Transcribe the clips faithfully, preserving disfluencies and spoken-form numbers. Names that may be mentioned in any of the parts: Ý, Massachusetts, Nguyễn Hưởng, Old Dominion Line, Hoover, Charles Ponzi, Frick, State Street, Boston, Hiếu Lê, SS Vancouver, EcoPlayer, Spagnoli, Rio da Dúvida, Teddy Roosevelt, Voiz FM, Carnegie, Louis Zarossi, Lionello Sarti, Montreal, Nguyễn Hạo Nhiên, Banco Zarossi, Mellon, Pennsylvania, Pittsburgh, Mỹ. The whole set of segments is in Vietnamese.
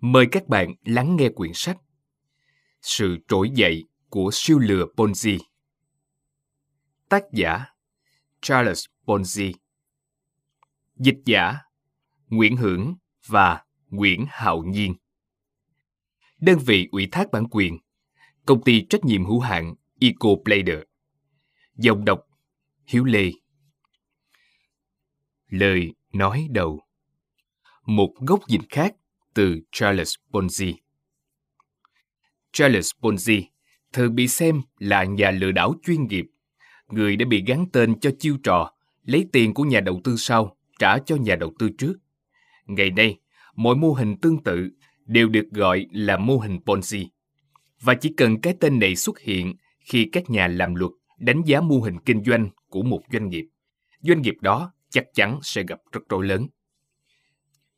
Mời các bạn lắng nghe quyển sách Sự trỗi dậy của siêu lừa Ponzi. Tác giả Charles Ponzi. Dịch giả Nguyễn Hưởng và Nguyễn Hạo Nhiên. Đơn vị ủy thác bản quyền Công ty trách nhiệm hữu hạn EcoPlayer. Giọng đọc Hiếu Lê. Lời nói đầu. Một góc nhìn khác từ Charles Ponzi. Charles Ponzi thường bị xem là nhà lừa đảo chuyên nghiệp, người đã bị gắn tên cho chiêu trò lấy tiền của nhà đầu tư sau trả cho nhà đầu tư trước. Ngày nay, mọi mô hình tương tự đều được gọi là mô hình Ponzi, và chỉ cần cái tên này xuất hiện khi các nhà làm luật đánh giá mô hình kinh doanh của một doanh nghiệp, doanh nghiệp đó chắc chắn sẽ gặp rắc rối lớn.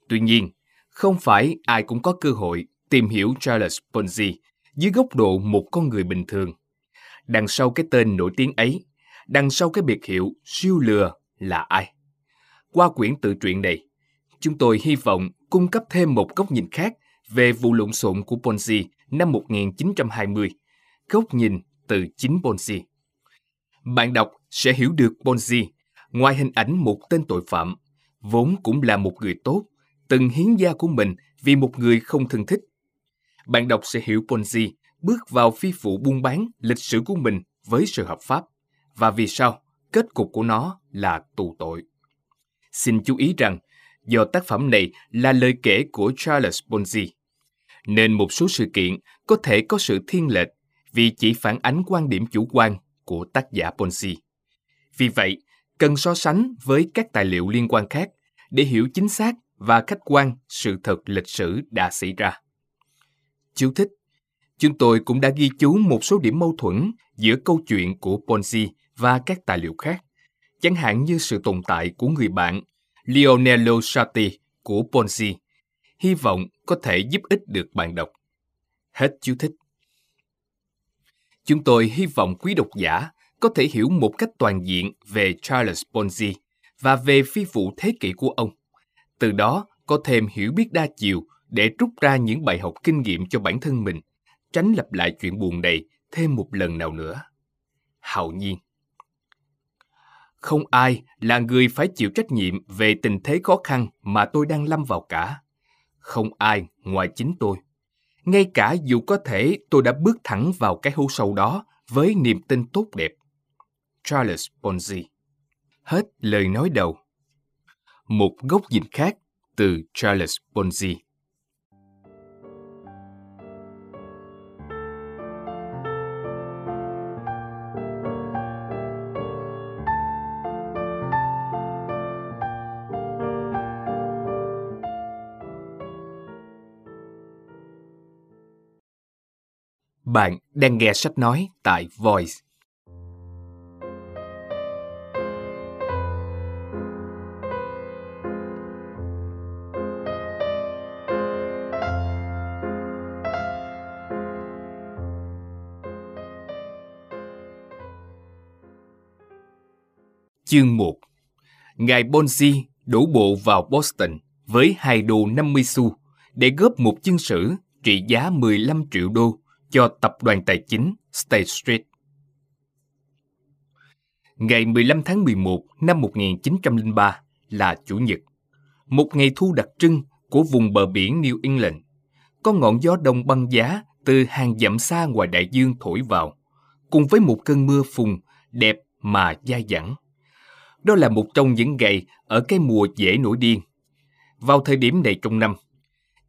Tuy nhiên, không phải ai cũng có cơ hội tìm hiểu Charles Ponzi dưới góc độ một con người bình thường. Đằng sau cái tên nổi tiếng ấy, đằng sau cái biệt hiệu siêu lừa là ai? Qua quyển tự truyện này, chúng tôi hy vọng cung cấp thêm một góc nhìn khác về vụ lộn xộn của Ponzi năm một nghìn chín trăm hai mươi, góc nhìn từ chính Ponzi. Bạn đọc sẽ hiểu được Ponzi ngoài hình ảnh một tên tội phạm, vốn cũng là một người tốt, từng hiến gia của mình vì một người không thân thích. Bạn đọc sẽ hiểu Ponzi bước vào phi vụ buôn bán lịch sử của mình với sự hợp pháp, và vì sao kết cục của nó là tù tội. Xin chú ý rằng, do tác phẩm này là lời kể của Charles Ponzi, nên một số sự kiện có thể có sự thiên lệch vì chỉ phản ánh quan điểm chủ quan của tác giả Ponzi. Vì vậy, cần so sánh với các tài liệu liên quan khác để hiểu chính xác và khách quan sự thật lịch sử đã xảy ra. Chú thích: chúng tôi cũng đã ghi chú một số điểm mâu thuẫn giữa câu chuyện của Ponzi và các tài liệu khác, chẳng hạn như sự tồn tại của người bạn Lionello Sarti của Ponzi, hy vọng có thể giúp ích được bạn đọc. Hết chú thích. Chúng tôi hy vọng quý độc giả có thể hiểu một cách toàn diện về Charles Ponzi và về phi vụ thế kỷ của ông, từ đó có thêm hiểu biết đa chiều để rút ra những bài học kinh nghiệm cho bản thân mình, tránh lặp lại chuyện buồn này thêm một lần nào nữa. Hạo Nhiên. Không ai là người phải chịu trách nhiệm về tình thế khó khăn mà tôi đang lâm vào cả. Không ai ngoài chính tôi. Ngay cả dù có thể tôi đã bước thẳng vào cái hố sâu đó với niềm tin tốt đẹp. Charles Ponzi. Hết lời nói đầu. Một góc nhìn khác từ Charles Ponzi. Bạn đang nghe sách nói tại Voice. Chương một. Ngài Ponzi đổ bộ vào Boston với hai đô năm mươi xu để góp một chương sử trị giá mười lăm triệu đô cho tập đoàn tài chính State Street. Ngày mười lăm tháng mười một năm một nghìn chín trăm lẻ ba là Chủ nhật, một ngày thu đặc trưng của vùng bờ biển New England. Có ngọn gió đông băng giá từ hàng dặm xa ngoài đại dương thổi vào, cùng với một cơn mưa phùn đẹp mà dai dẳng. Đó là một trong những ngày ở cái mùa dễ nổi điên. Vào thời điểm này trong năm,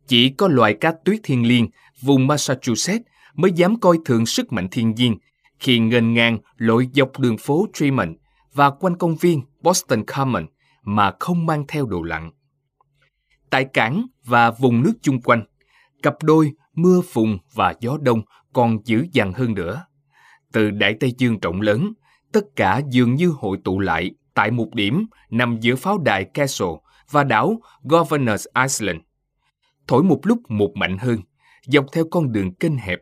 chỉ có loài cá tuyết thiên liêng vùng Massachusetts mới dám coi thường sức mạnh thiên nhiên khi nghênh ngang lội dọc đường phố Tremont và quanh công viên Boston Common mà không mang theo đồ lặn. Tại cảng và vùng nước chung quanh, cặp đôi mưa phùn và gió đông còn dữ dằn hơn nữa. Từ Đại Tây Dương rộng lớn, tất cả dường như hội tụ lại tại một điểm nằm giữa pháo đài Castle và đảo Governor's Island. Thổi một lúc một mạnh hơn, dọc theo con đường kênh hẹp,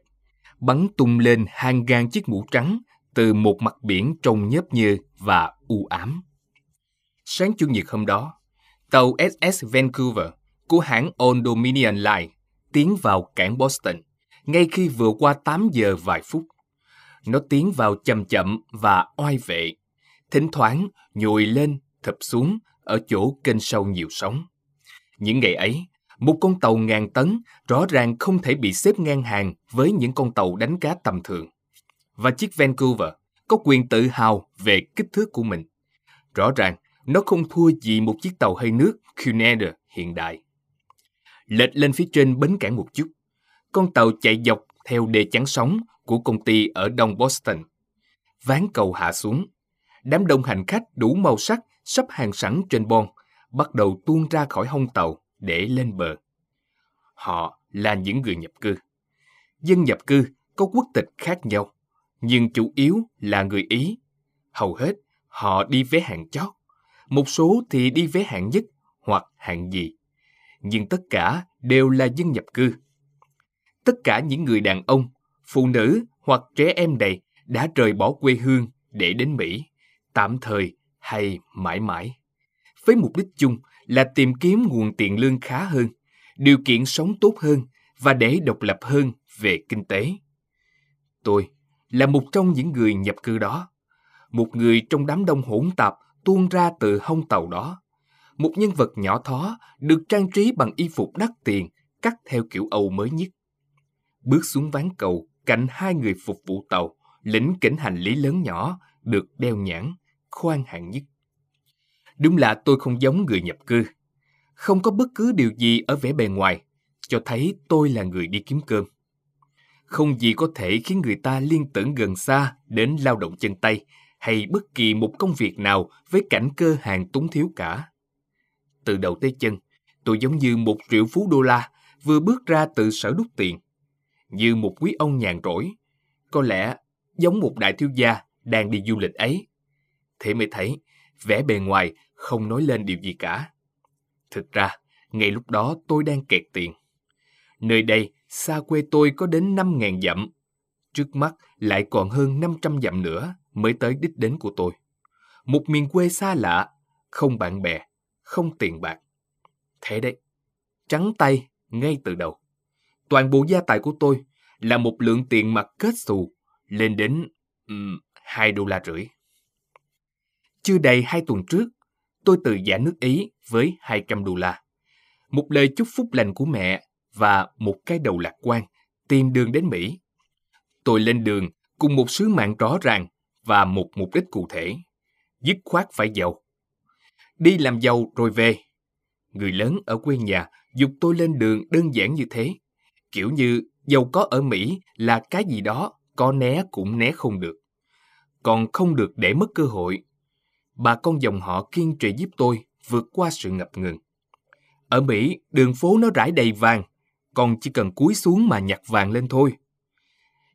bắn tung lên hàng ngàn chiếc mũ trắng từ một mặt biển trông nhớp nhơ và u ám. Sáng Chủ nhật hôm đó, tàu ét ét Vancouver của hãng Old Dominion Line tiến vào cảng Boston ngay khi vừa qua tám giờ vài phút. Nó tiến vào chậm chậm và oai vệ, thỉnh thoảng nhồi lên, thập xuống ở chỗ kênh sâu nhiều sóng. Những ngày ấy, một con tàu ngàn tấn rõ ràng không thể bị xếp ngang hàng với những con tàu đánh cá tầm thường. Và chiếc Vancouver có quyền tự hào về kích thước của mình. Rõ ràng, nó không thua gì một chiếc tàu hơi nước Cunarder hiện đại. Lệch lên phía trên bến cảng một chút, con tàu chạy dọc theo đê chắn sóng của công ty ở đông Boston. Ván cầu hạ xuống, đám đông hành khách đủ màu sắc sắp hàng sẵn trên bon, bắt đầu tuôn ra khỏi hông tàu để lên bờ. Họ là những người nhập cư. Dân nhập cư có quốc tịch khác nhau, nhưng chủ yếu là người Ý. Hầu hết, họ đi vé hạng chót. Một số thì đi vé hạng nhất hoặc hạng gì. Nhưng tất cả đều là dân nhập cư. Tất cả những người đàn ông, phụ nữ hoặc trẻ em này đã rời bỏ quê hương để đến Mỹ, tạm thời hay mãi mãi, với mục đích chung là tìm kiếm nguồn tiền lương khá hơn, điều kiện sống tốt hơn và để độc lập hơn về kinh tế. Tôi là một trong những người nhập cư đó, một người trong đám đông hỗn tạp tuôn ra từ hông tàu đó, một nhân vật nhỏ thó được trang trí bằng y phục đắt tiền cắt theo kiểu Âu mới nhất. Bước xuống ván cầu cạnh hai người phục vụ tàu, lỉnh kỉnh hành lý lớn nhỏ được đeo nhãn khoan hạng nhất. Đúng là tôi không giống người nhập cư. Không có bất cứ điều gì ở vẻ bề ngoài cho thấy tôi là người đi kiếm cơm. Không gì có thể khiến người ta liên tưởng gần xa đến lao động chân tay hay bất kỳ một công việc nào với cảnh cơ hàng túng thiếu cả. Từ đầu tới chân, tôi giống như một triệu phú đô la vừa bước ra từ sở đúc tiền, như một quý ông nhàn rỗi, có lẽ giống một đại thiếu gia đang đi du lịch ấy. Thế mới thấy, vẻ bề ngoài không nói lên điều gì cả. Thực ra, ngay lúc đó tôi đang kẹt tiền. Nơi đây, xa quê tôi có đến năm nghìn dặm. Trước mắt lại còn hơn năm trăm dặm nữa mới tới đích đến của tôi. Một miền quê xa lạ, không bạn bè, không tiền bạc. Thế đấy, trắng tay ngay từ đầu. Toàn bộ gia tài của tôi là một lượng tiền mặt kết xù lên đến um, hai đô la rưỡi. Chưa đầy hai tuần trước, tôi từ giã nước Ý với hai trăm đô la, một lời chúc phúc lành của mẹ và một cái đầu lạc quan tìm đường đến Mỹ. Tôi lên đường cùng một sứ mạng rõ ràng và một mục đích cụ thể, dứt khoát phải giàu. Đi làm giàu rồi về. Người lớn ở quê nhà giục tôi lên đường đơn giản như thế, kiểu như giàu có ở Mỹ là cái gì đó có né cũng né không được, còn không được để mất cơ hội. Bà con dòng họ kiên trì giúp tôi vượt qua sự ngập ngừng. Ở Mỹ, đường phố nó rải đầy vàng, còn chỉ cần cúi xuống mà nhặt vàng lên thôi.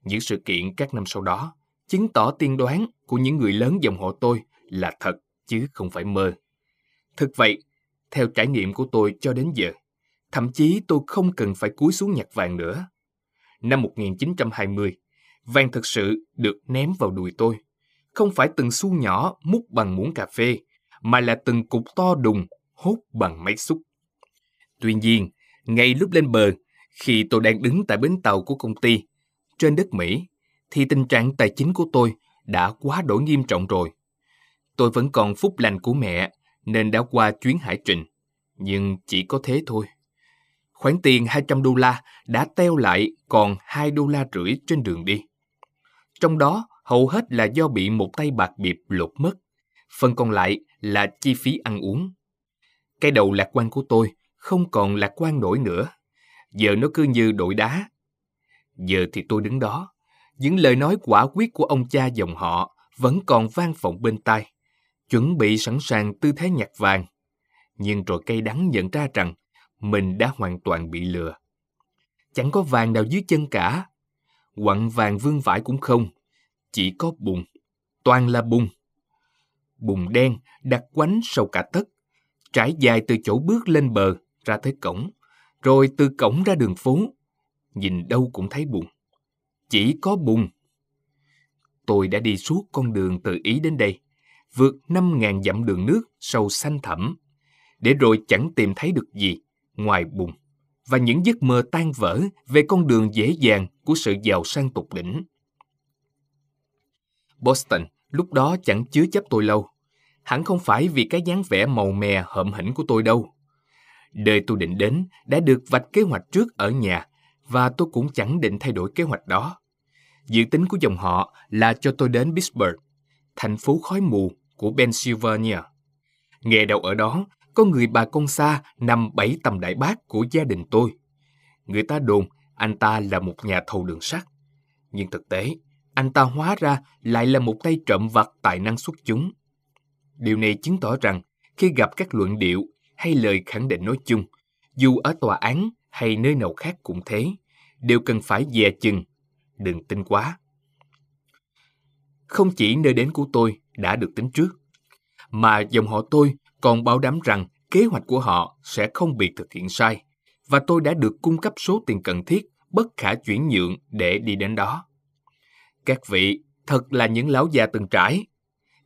Những sự kiện các năm sau đó chứng tỏ tiên đoán của những người lớn dòng họ tôi là thật chứ không phải mơ. Thực vậy, theo trải nghiệm của tôi cho đến giờ, thậm chí tôi không cần phải cúi xuống nhặt vàng nữa. Năm một nghìn chín trăm hai mươi, vàng thực sự được ném vào đùi tôi. Không phải từng xu nhỏ múc bằng muỗng cà phê, mà là từng cục to đùng hốt bằng máy xúc. Tuy nhiên, ngay lúc lên bờ, khi tôi đang đứng tại bến tàu của công ty, trên đất Mỹ, thì tình trạng tài chính của tôi đã quá đổi nghiêm trọng rồi. Tôi vẫn còn phúc lành của mẹ, nên đã qua chuyến hải trình, nhưng chỉ có thế thôi. Khoản tiền hai trăm đô la đã teo lại còn hai đô la rưỡi trên đường đi. Trong đó, hầu hết là do bị một tay bạc biệp lột mất, phần còn lại là chi phí ăn uống. Cái đầu lạc quan của tôi không còn lạc quan nổi nữa, giờ nó cứ như đội đá. Giờ thì tôi đứng đó, những lời nói quả quyết của ông cha dòng họ vẫn còn vang vọng bên tai, chuẩn bị sẵn sàng tư thế nhặt vàng, nhưng rồi cay đắng nhận ra rằng mình đã hoàn toàn bị lừa. Chẳng có vàng nào dưới chân cả, quặng vàng vương vãi cũng không, chỉ có bùn, toàn là bùn. Bùn đen đặc quánh sâu cả tấc, trải dài từ chỗ bước lên bờ ra tới cổng, rồi từ cổng ra đường phố, nhìn đâu cũng thấy bùn. Chỉ có bùn. Tôi đã đi suốt con đường từ Ý đến đây, vượt năm nghìn dặm đường nước sâu xanh thẳm, để rồi chẳng tìm thấy được gì ngoài bùn và những giấc mơ tan vỡ về con đường dễ dàng của sự giàu sang tột đỉnh. Boston lúc đó chẳng chứa chấp tôi lâu, hẳn không phải vì cái dáng vẻ màu mè hợm hỉnh của tôi đâu. Đời tôi định đến đã được vạch kế hoạch trước ở nhà, và tôi cũng chẳng định thay đổi kế hoạch đó. Dự tính của dòng họ là cho tôi đến Pittsburgh, thành phố khói mù của Pennsylvania. Nghe đầu ở đó, có người bà con xa nằm bảy tầm đại bác của gia đình tôi. Người ta đồn anh ta là một nhà thầu đường sắt, nhưng thực tế, anh ta hóa ra lại là một tay trộm vặt tài năng xuất chúng. Điều này chứng tỏ rằng khi gặp các luận điệu hay lời khẳng định nói chung, dù ở tòa án hay nơi nào khác cũng thế, đều cần phải dè chừng, đừng tin quá. Không chỉ nơi đến của tôi đã được tính trước, mà dòng họ tôi còn bảo đảm rằng kế hoạch của họ sẽ không bị thực hiện sai, và tôi đã được cung cấp số tiền cần thiết bất khả chuyển nhượng để đi đến đó. Các vị thật là những lão già từng trải.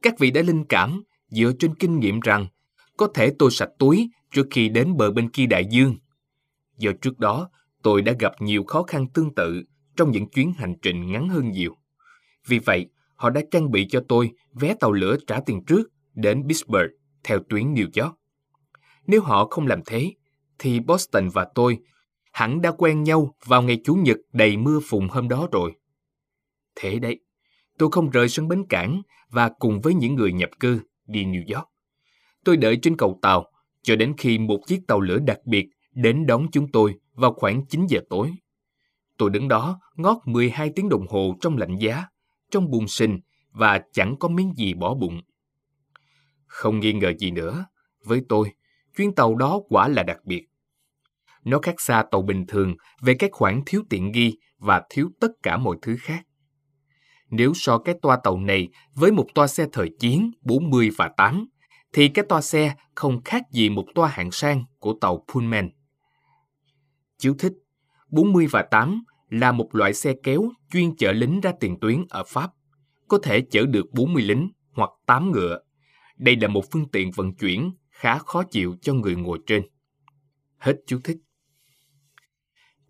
Các vị đã linh cảm dựa trên kinh nghiệm rằng có thể tôi sạch túi trước khi đến bờ bên kia đại dương. Do trước đó tôi đã gặp nhiều khó khăn tương tự trong những chuyến hành trình ngắn hơn nhiều. Vì vậy, họ đã trang bị cho tôi vé tàu lửa trả tiền trước đến Pittsburgh theo tuyến New York. Nếu họ không làm thế, thì Boston và tôi hẳn đã quen nhau vào ngày Chủ nhật đầy mưa phùn hôm đó rồi. Thế đấy, tôi không rời sân bến cảng và cùng với những người nhập cư đi New York. Tôi đợi trên cầu tàu cho đến khi một chiếc tàu lửa đặc biệt đến đón chúng tôi vào khoảng chín giờ tối. Tôi đứng đó ngót mười hai tiếng đồng hồ trong lạnh giá, trong bùn sình và chẳng có miếng gì bỏ bụng. Không nghi ngờ gì nữa, với tôi, chuyến tàu đó quả là đặc biệt. Nó khác xa tàu bình thường về các khoản thiếu tiện nghi và thiếu tất cả mọi thứ khác. Nếu so cái toa tàu này với một toa xe thời chiến bốn mươi và tám, thì cái toa xe không khác gì một toa hạng sang của tàu Pullman. Chiếu thích, bốn mươi và tám là một loại xe kéo chuyên chở lính ra tiền tuyến ở Pháp, có thể chở được bốn mươi lính hoặc tám ngựa. Đây là một phương tiện vận chuyển khá khó chịu cho người ngồi trên. Hết chú thích.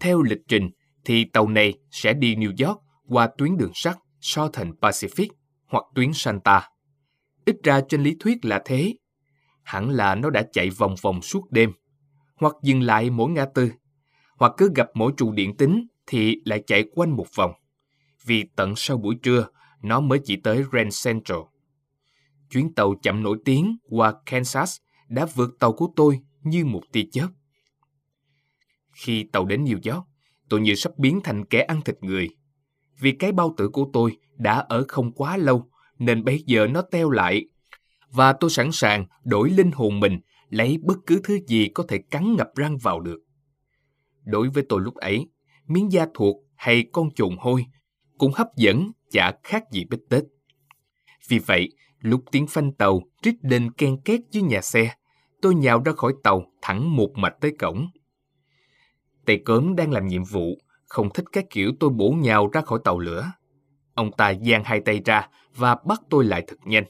Theo lịch trình thì tàu này sẽ đi New York qua tuyến đường sắt Southern Pacific hoặc tuyến Santa. Ít ra trên lý thuyết là thế. Hẳn là nó đã chạy vòng vòng suốt đêm, hoặc dừng lại mỗi ngã tư, hoặc cứ gặp mỗi trụ điện tính thì lại chạy quanh một vòng. Vì tận sau buổi trưa, nó mới chỉ tới Grand Central. Chuyến tàu chậm nổi tiếng qua Kansas đã vượt tàu của tôi như một tia chớp. Khi tàu đến New York, tôi như sắp biến thành kẻ ăn thịt người. Vì cái bao tử của tôi đã ở không quá lâu, nên bây giờ nó teo lại, và tôi sẵn sàng đổi linh hồn mình lấy bất cứ thứ gì có thể cắn ngập răng vào được. Đối với tôi lúc ấy, miếng da thuộc hay con chuồn hôi cũng hấp dẫn chả khác gì bít tết. Vì vậy, lúc tiếng phanh tàu rít lên ken két dưới nhà xe, tôi nhào ra khỏi tàu thẳng một mạch tới cổng. Tay cớm đang làm nhiệm vụ, không thích cái kiểu tôi bổ nhào ra khỏi tàu lửa. Ông ta giang hai tay ra và bắt tôi lại thật nhanh.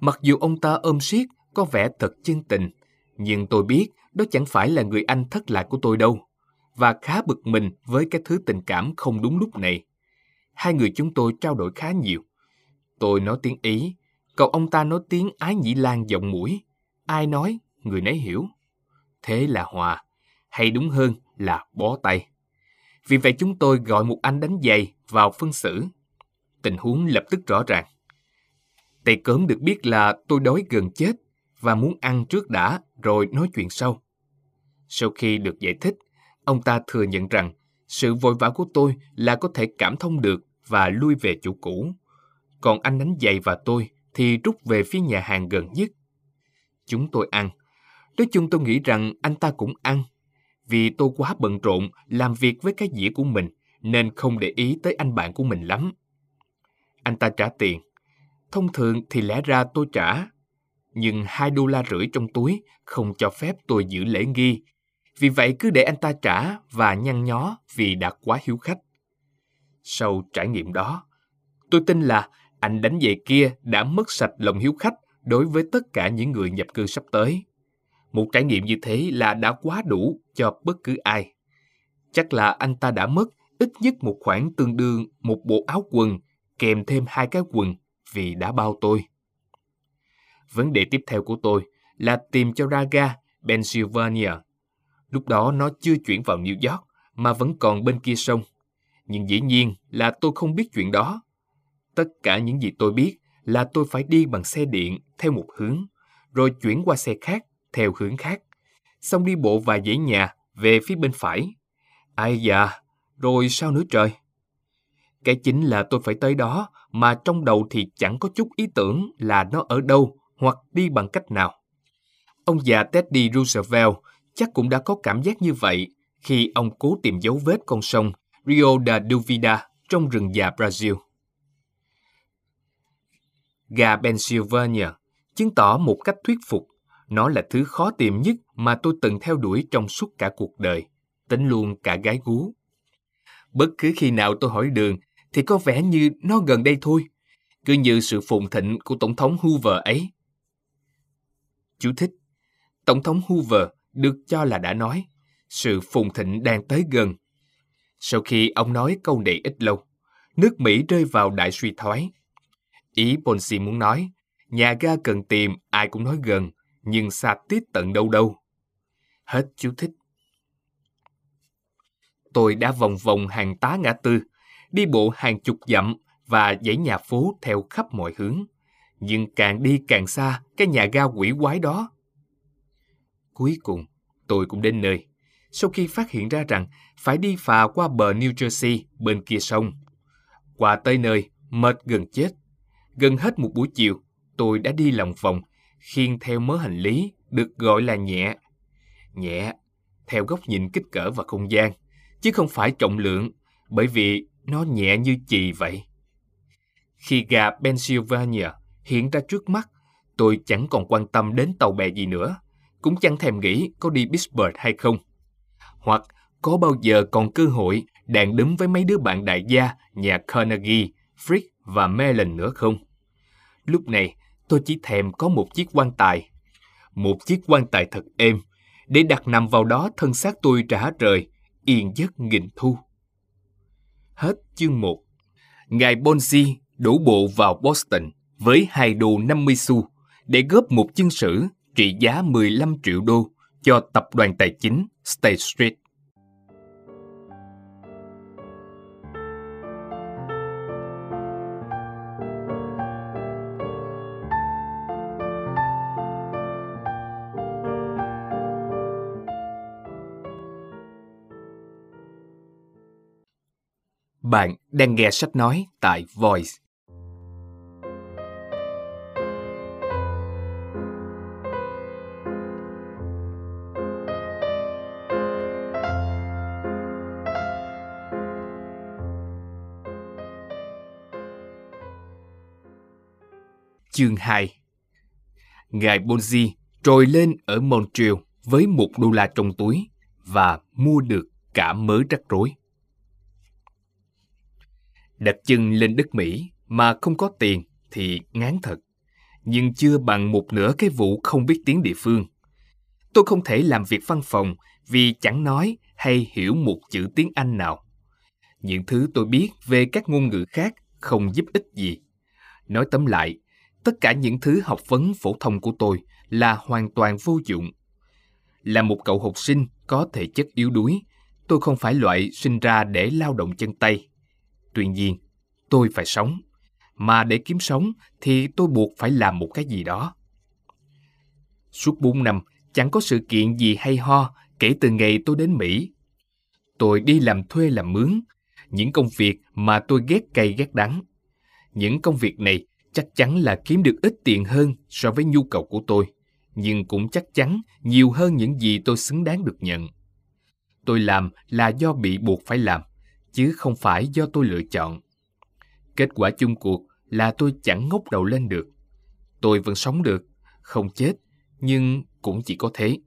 Mặc dù ông ta ôm siết có vẻ thật chân tình, nhưng tôi biết đó chẳng phải là người anh thất lạc của tôi đâu, và khá bực mình với cái thứ tình cảm không đúng lúc này. Hai người chúng tôi trao đổi khá nhiều. Tôi nói tiếng Ý, cậu ông ta nói tiếng Ái Nhĩ Lan giọng mũi. Ai nói, người nấy hiểu. Thế là hòa, hay đúng hơn là bó tay. Vì vậy chúng tôi gọi một anh đánh giày vào phân xử. Tình huống lập tức rõ ràng. Tay cớm được biết là tôi đói gần chết và muốn ăn trước đã rồi nói chuyện sau. Sau khi được giải thích, ông ta thừa nhận rằng sự vội vã của tôi là có thể cảm thông được và lui về chỗ cũ. Còn anh đánh giày và tôi thì rút về phía nhà hàng gần nhất. Chúng tôi ăn. Nói chung tôi nghĩ rằng anh ta cũng ăn. Vì tôi quá bận rộn làm việc với cái dĩa của mình nên không để ý tới anh bạn của mình lắm. Anh ta trả tiền. Thông thường thì lẽ ra tôi trả. Nhưng hai đô la rưỡi trong túi không cho phép tôi giữ lễ nghi. Vì vậy cứ để anh ta trả và nhăn nhó vì đã quá hiếu khách. Sau trải nghiệm đó, tôi tin là anh đánh giày kia đã mất sạch lòng hiếu khách đối với tất cả những người nhập cư sắp tới. Một trải nghiệm như thế là đã quá đủ cho bất cứ ai. Chắc là anh ta đã mất ít nhất một khoản tương đương một bộ áo quần kèm thêm hai cái quần vì đã bao tôi. Vấn đề tiếp theo của tôi là tìm cho ra ga Pennsylvania. Lúc đó nó chưa chuyển vào New York mà vẫn còn bên kia sông. Nhưng dĩ nhiên là tôi không biết chuyện đó. Tất cả những gì tôi biết là tôi phải đi bằng xe điện theo một hướng, rồi chuyển qua xe khác theo hướng khác, xong đi bộ vài dãy nhà về phía bên phải. Ai dạ, rồi sao nữa trời? Cái chính là tôi phải tới đó mà trong đầu thì chẳng có chút ý tưởng là nó ở đâu hoặc đi bằng cách nào. Ông già Teddy Roosevelt chắc cũng đã có cảm giác như vậy khi ông cố tìm dấu vết con sông Rio da Dúvida trong rừng già Brazil. Gà Pennsylvania chứng tỏ một cách thuyết phục nó là thứ khó tìm nhất mà tôi từng theo đuổi trong suốt cả cuộc đời, tính luôn cả gái gú. Bất cứ khi nào tôi hỏi đường thì có vẻ như nó gần đây thôi, cứ như sự phồn thịnh của Tổng thống Hoover ấy. Chú thích: Tổng thống Hoover được cho là đã nói sự phồn thịnh đang tới gần. Sau khi ông nói câu này ít lâu, nước Mỹ rơi vào đại suy thoái. Ý Ponzi muốn nói, nhà ga cần tìm ai cũng nói gần, nhưng xa tít tận đâu đâu. Hết chú thích. Tôi đã vòng vòng hàng tá ngã tư, đi bộ hàng chục dặm và dãy nhà phố theo khắp mọi hướng. Nhưng càng đi càng xa cái nhà ga quỷ quái đó. Cuối cùng, tôi cũng đến nơi, sau khi phát hiện ra rằng phải đi phà qua bờ New Jersey bên kia sông. Qua tới nơi, mệt gần chết. Gần hết một buổi chiều, tôi đã đi lòng vòng, khiêng theo mớ hành lý được gọi là nhẹ. Nhẹ, theo góc nhìn kích cỡ và không gian, chứ không phải trọng lượng, bởi vì nó nhẹ như chì vậy. Khi gà Pennsylvania hiện ra trước mắt, tôi chẳng còn quan tâm đến tàu bè gì nữa, cũng chẳng thèm nghĩ có đi Pittsburgh hay không. Hoặc có bao giờ còn cơ hội đàn đúm với mấy đứa bạn đại gia nhà Carnegie, Frick và Mellon nữa không? Lúc này, tôi chỉ thèm có một chiếc quan tài. Một chiếc quan tài thật êm, để đặt nằm vào đó thân xác tôi rã rời, yên giấc nghìn thu. Hết chương một. Ngài Ponzi đổ bộ vào Boston với hai đô năm mươi xu để góp một chương sử trị giá mười lăm triệu đô cho tập đoàn tài chính State Street. Bạn đang nghe sách nói tại Voiz. Chương hai. Ngài Ponzi trồi lên ở Montreal với một đô la trong túi và mua được cả mớ rắc rối. Đặt chân lên đất Mỹ mà không có tiền thì ngán thật, nhưng chưa bằng một nửa cái vụ không biết tiếng địa phương. Tôi không thể làm việc văn phòng vì chẳng nói hay hiểu một chữ tiếng Anh nào. Những thứ tôi biết về các ngôn ngữ khác không giúp ích gì. Nói tóm lại, tất cả những thứ học vấn phổ thông của tôi là hoàn toàn vô dụng. Là một cậu học sinh có thể chất yếu đuối, tôi không phải loại sinh ra để lao động chân tay. Tuy nhiên, tôi phải sống, mà để kiếm sống thì tôi buộc phải làm một cái gì đó. Suốt bốn năm, chẳng có sự kiện gì hay ho kể từ ngày tôi đến Mỹ. Tôi đi làm thuê làm mướn, những công việc mà tôi ghét cay ghét đắng. Những công việc này chắc chắn là kiếm được ít tiền hơn so với nhu cầu của tôi, nhưng cũng chắc chắn nhiều hơn những gì tôi xứng đáng được nhận. Tôi làm là do bị buộc phải làm, chứ không phải do tôi lựa chọn. Kết quả chung cuộc là tôi chẳng ngóc đầu lên được. Tôi vẫn sống được, không chết, nhưng cũng chỉ có thế.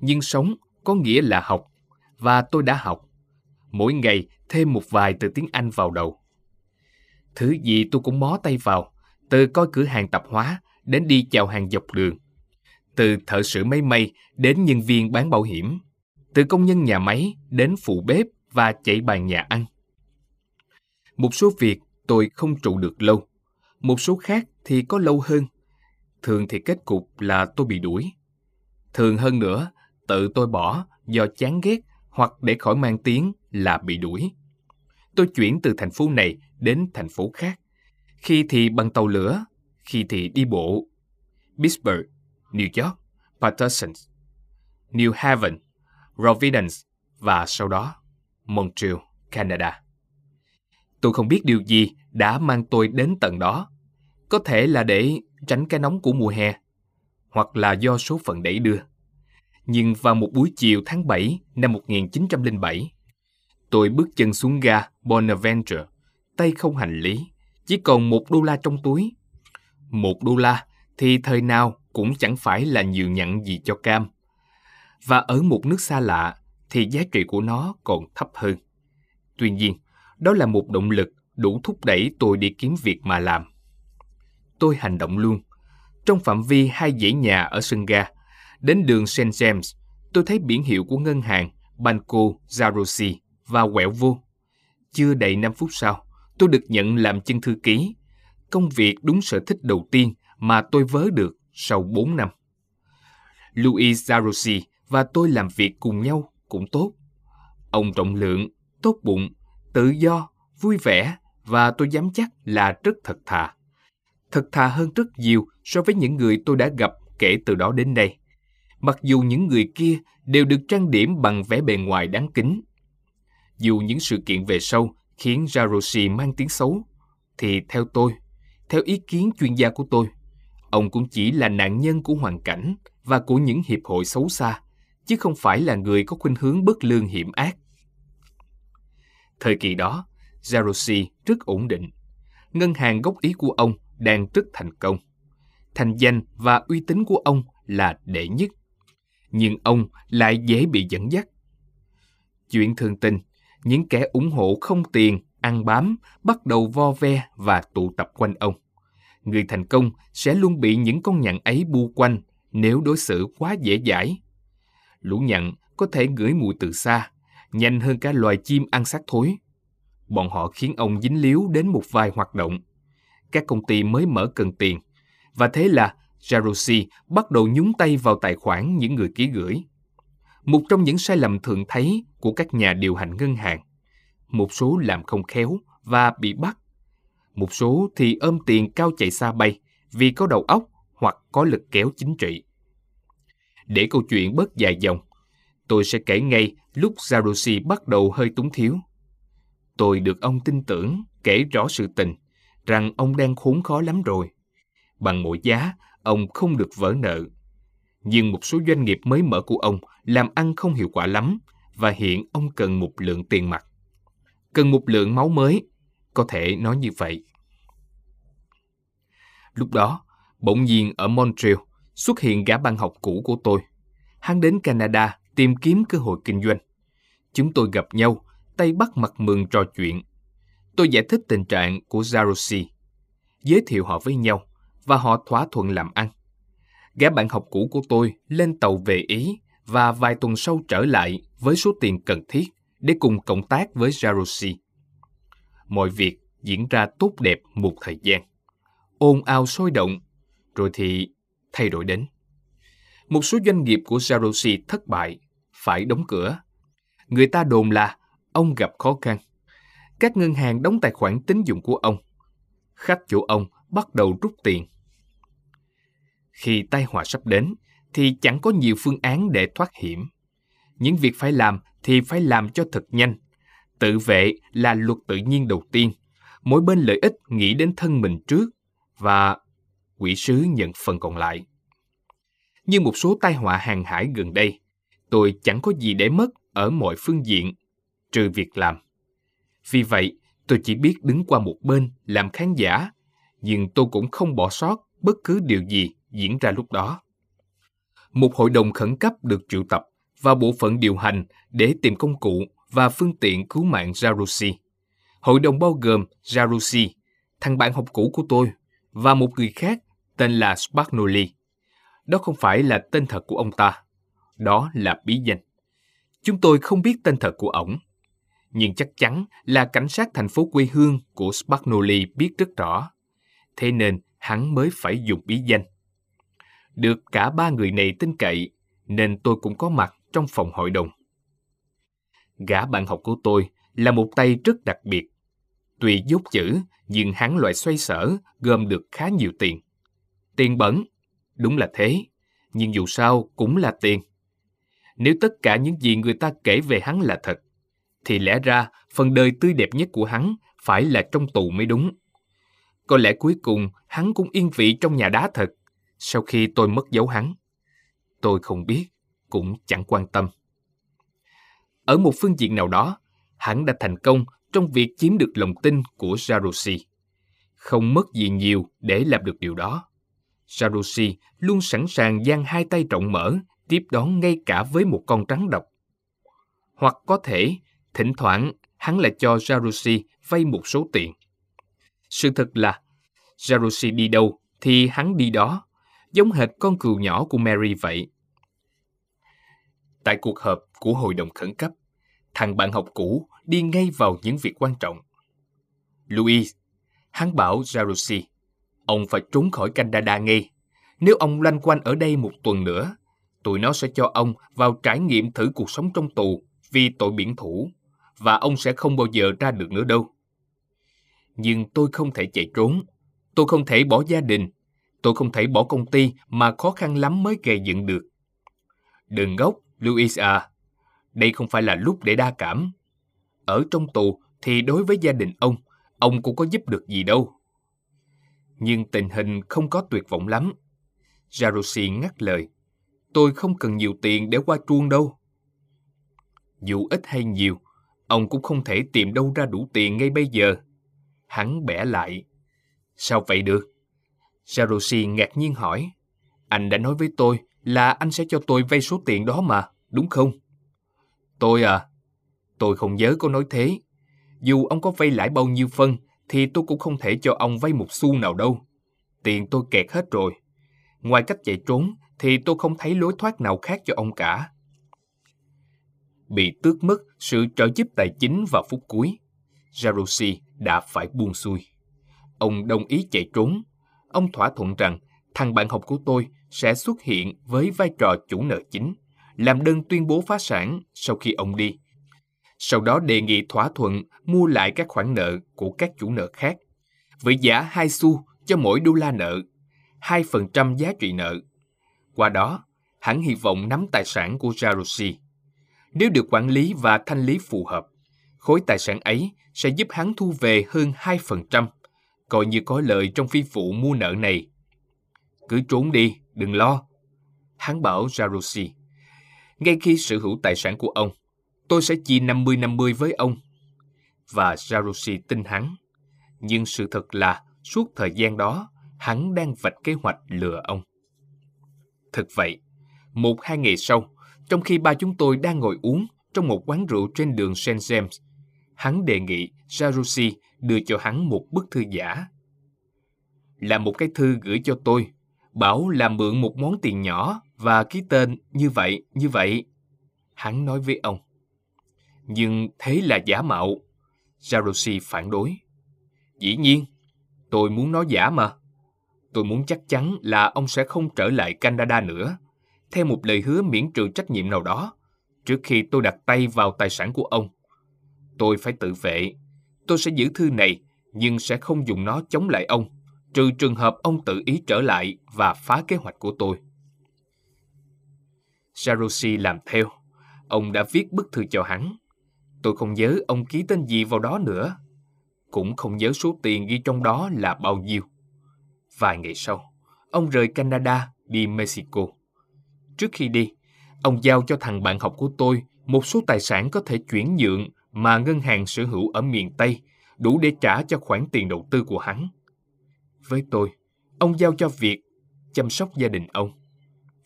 Nhưng sống có nghĩa là học, và tôi đã học. Mỗi ngày thêm một vài từ tiếng Anh vào đầu. Thứ gì tôi cũng mó tay vào, từ coi cửa hàng tạp hóa đến đi chào hàng dọc đường, từ thợ sửa máy may đến nhân viên bán bảo hiểm, từ công nhân nhà máy đến phụ bếp và chạy bàn nhà ăn. Một số việc tôi không trụ được lâu, một số khác thì có lâu hơn. Thường thì kết cục là tôi bị đuổi. Thường hơn nữa, tự tôi bỏ do chán ghét hoặc để khỏi mang tiếng là bị đuổi. Tôi chuyển từ thành phố này đến thành phố khác, khi thì bằng tàu lửa, khi thì đi bộ. Pittsburgh, New York, Paterson, New Haven, Providence và sau đó Montreal, Canada. Tôi không biết điều gì đã mang tôi đến tận đó. Có thể là để tránh cái nóng của mùa hè, hoặc là do số phận đẩy đưa. Nhưng vào một buổi chiều tháng bảy năm một nghìn chín trăm lẻ bảy, tôi bước chân xuống ga Bonaventure, tay không hành lý, chỉ còn một đô la trong túi. Một đô la thì thời nào cũng chẳng phải là nhiều nhặn gì cho cam. Và ở một nước xa lạ thì giá trị của nó còn thấp hơn. Tuy nhiên, đó là một động lực đủ thúc đẩy tôi đi kiếm việc mà làm. Tôi hành động luôn. Trong phạm vi hai dãy nhà ở sân ga, đến đường Saint James, tôi thấy biển hiệu của ngân hàng Banco Zarossi và quẹo vô. Chưa đầy năm phút sau, tôi được nhận làm chân thư ký, công việc đúng sở thích đầu tiên mà tôi vớ được sau bốn năm. Louis Zarossi và tôi làm việc cùng nhau cũng tốt. Ông rộng lượng, tốt bụng, tự do, vui vẻ và tôi dám chắc là rất thật thà. Thật thà hơn rất nhiều so với những người tôi đã gặp kể từ đó đến nay. Mặc dù những người kia đều được trang điểm bằng vẻ bề ngoài đáng kính. Dù những sự kiện về sau khiến Zarossi mang tiếng xấu, thì theo tôi, theo ý kiến chuyên gia của tôi, ông cũng chỉ là nạn nhân của hoàn cảnh và của những hiệp hội xấu xa, chứ không phải là người có khuynh hướng bất lương hiểm ác. Thời kỳ đó, Zarossi rất ổn định. Ngân hàng gốc Ý của ông đang rất thành công. Thành danh và uy tín của ông là đệ nhất. Nhưng ông lại dễ bị dẫn dắt. Chuyện thường tình, những kẻ ủng hộ không tiền, ăn bám, bắt đầu vo ve và tụ tập quanh ông. Người thành công sẽ luôn bị những con nhặng ấy bu quanh nếu đối xử quá dễ dãi. Lũ nhặng có thể ngửi mùi từ xa, nhanh hơn cả loài chim ăn xác thối. Bọn họ khiến ông dính líu đến một vài hoạt động. Các công ty mới mở cần tiền, và thế là Zarossi bắt đầu nhúng tay vào tài khoản những người ký gửi. Một trong những sai lầm thường thấy của các nhà điều hành ngân hàng. Một số làm không khéo và bị bắt. Một số thì ôm tiền cao chạy xa bay vì có đầu óc hoặc có lực kéo chính trị. Để câu chuyện bớt dài dòng, tôi sẽ kể ngay lúc Zarossi bắt đầu hơi túng thiếu. Tôi được ông tin tưởng kể rõ sự tình, rằng ông đang khốn khó lắm rồi. Bằng mọi giá, ông không được vỡ nợ. Nhưng một số doanh nghiệp mới mở của ông làm ăn không hiệu quả lắm và hiện ông cần một lượng tiền mặt. Cần một lượng máu mới, có thể nói như vậy. Lúc đó, bỗng nhiên ở Montreal xuất hiện gã bạn học cũ của tôi. Hắn đến Canada tìm kiếm cơ hội kinh doanh. Chúng tôi gặp nhau, tay bắt mặt mừng trò chuyện. Tôi giải thích tình trạng của Zarossi, giới thiệu họ với nhau và họ thỏa thuận làm ăn. Gã bạn học cũ của tôi lên tàu về Ý và vài tuần sau trở lại với số tiền cần thiết để cùng cộng tác với Zarossi. Mọi việc diễn ra tốt đẹp một thời gian, ồn ào sôi động, rồi thì thay đổi đến. Một số doanh nghiệp của Zarossi thất bại, phải đóng cửa. Người ta đồn là ông gặp khó khăn. Các ngân hàng đóng tài khoản tín dụng của ông. Khách chỗ ông bắt đầu rút tiền. Khi tai họa sắp đến, thì chẳng có nhiều phương án để thoát hiểm. Những việc phải làm thì phải làm cho thật nhanh. Tự vệ là luật tự nhiên đầu tiên. Mỗi bên lợi ích nghĩ đến thân mình trước, và quỹ sứ nhận phần còn lại. Như một số tai họa hàng hải gần đây, tôi chẳng có gì để mất ở mọi phương diện, trừ việc làm. Vì vậy, tôi chỉ biết đứng qua một bên làm khán giả, nhưng tôi cũng không bỏ sót bất cứ điều gì diễn ra lúc đó. Một hội đồng khẩn cấp được triệu tập và bộ phận điều hành để tìm công cụ và phương tiện cứu mạng Zarossi. Hội đồng bao gồm Zarossi, thằng bạn học cũ của tôi, và một người khác tên là Spagnoli. Đó không phải là tên thật của ông ta, đó là bí danh. Chúng tôi không biết tên thật của ổng, nhưng chắc chắn là cảnh sát thành phố quê hương của Spagnoli biết rất rõ. Thế nên hắn mới phải dùng bí danh. Được cả ba người này tin cậy, nên tôi cũng có mặt trong phòng hội đồng. Gã bạn học của tôi là một tay rất đặc biệt. Tuy dốt chữ, nhưng hắn loại xoay sở gom được khá nhiều tiền. Tiền bẩn, đúng là thế, nhưng dù sao cũng là tiền. Nếu tất cả những gì người ta kể về hắn là thật, thì lẽ ra phần đời tươi đẹp nhất của hắn phải là trong tù mới đúng. Có lẽ cuối cùng hắn cũng yên vị trong nhà đá thật, sau khi tôi mất dấu hắn. Tôi không biết, cũng chẳng quan tâm. Ở một phương diện nào đó, hắn đã thành công trong việc chiếm được lòng tin của Zarossi. Không mất gì nhiều để làm được điều đó. Zarossi luôn sẵn sàng dang hai tay rộng mở tiếp đón ngay cả với một con rắn độc. Hoặc có thể, thỉnh thoảng hắn lại cho Zarossi vay một số tiền. Sự thật là, Zarossi đi đâu thì hắn đi đó, giống hệt con cừu nhỏ của Mary vậy. Tại cuộc họp của hội đồng khẩn cấp, thằng bạn học cũ đi ngay vào những việc quan trọng. Louis, hắn bảo Zarossi, ông phải trốn khỏi Canada ngay. Nếu ông loanh quanh ở đây một tuần nữa, tụi nó sẽ cho ông vào trải nghiệm thử cuộc sống trong tù vì tội biển thủ, và ông sẽ không bao giờ ra được nữa đâu. Nhưng tôi không thể chạy trốn, tôi không thể bỏ gia đình, tôi không thể bỏ công ty mà khó khăn lắm mới gây dựng được. Đừng ngốc, Louis à, đây không phải là lúc để đa cảm. Ở trong tù thì đối với gia đình ông, ông cũng có giúp được gì đâu. Nhưng tình hình không có tuyệt vọng lắm. Zarossi ngắt lời, tôi không cần nhiều tiền để qua truông đâu. Dù ít hay nhiều, ông cũng không thể tìm đâu ra đủ tiền ngay bây giờ. Hắn bẻ lại. Sao vậy được? Zarossi ngạc nhiên hỏi. Anh đã nói với tôi là anh sẽ cho tôi vay số tiền đó mà, đúng không? Tôi à? Tôi không nhớ có nói thế. Dù ông có vay lãi bao nhiêu phân, thì tôi cũng không thể cho ông vay một xu nào đâu. Tiền tôi kẹt hết rồi. Ngoài cách chạy trốn, thì tôi không thấy lối thoát nào khác cho ông cả. Bị tước mất sự trợ giúp tài chính vào phút cuối, Zarossi đã phải buông xuôi. Ông đồng ý chạy trốn. Ông thỏa thuận rằng thằng bạn học của tôi sẽ xuất hiện với vai trò chủ nợ chính, làm đơn tuyên bố phá sản sau khi ông đi. Sau đó đề nghị thỏa thuận mua lại các khoản nợ của các chủ nợ khác, với giá hai xu cho mỗi đô la nợ, hai phần trăm giá trị nợ. Qua đó, hắn hy vọng nắm tài sản của Zarossi. Nếu được quản lý và thanh lý phù hợp, khối tài sản ấy sẽ giúp hắn thu về hơn hai phần trăm, coi như có lợi trong phi vụ mua nợ này. Cứ trốn đi, đừng lo, hắn bảo Zarossi. Ngay khi sở hữu tài sản của ông, tôi sẽ chia năm mươi năm mươi với ông. Và Zarossi tin hắn. Nhưng sự thật là, suốt thời gian đó, hắn đang vạch kế hoạch lừa ông. Thật vậy, một hai ngày sau, trong khi ba chúng tôi đang ngồi uống trong một quán rượu trên đường Saint James, hắn đề nghị Zarossi đưa cho hắn một bức thư giả. Là một cái thư gửi cho tôi, bảo là mượn một món tiền nhỏ và ký tên như vậy, như vậy. Hắn nói với ông. Nhưng thế là giả mạo. Zarossi phản đối. Dĩ nhiên, tôi muốn nó giả mà. Tôi muốn chắc chắn là ông sẽ không trở lại Canada nữa, theo một lời hứa miễn trừ trách nhiệm nào đó, trước khi tôi đặt tay vào tài sản của ông. Tôi phải tự vệ. Tôi sẽ giữ thư này, nhưng sẽ không dùng nó chống lại ông, trừ trường hợp ông tự ý trở lại và phá kế hoạch của tôi. Zarossi làm theo. Ông đã viết bức thư cho hắn. Tôi không nhớ ông ký tên gì vào đó nữa. Cũng không nhớ số tiền ghi trong đó là bao nhiêu. Vài ngày sau, ông rời Canada đi Mexico. Trước khi đi, ông giao cho thằng bạn học của tôi một số tài sản có thể chuyển nhượng mà ngân hàng sở hữu ở miền Tây, đủ để trả cho khoản tiền đầu tư của hắn. Với tôi, ông giao cho việc chăm sóc gia đình ông,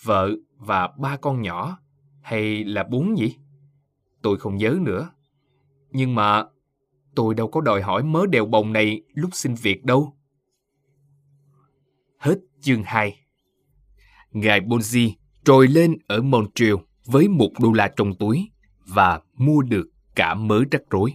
vợ và ba con nhỏ, hay là bốn nhỉ? Tôi không nhớ nữa. Nhưng mà tôi đâu có đòi hỏi mớ đèo bồng này lúc xin việc đâu. Hết chương hai. Ngài Ponzi trồi lên ở Montreal với một đô la trong túi và mua được cả mớ rắc rối.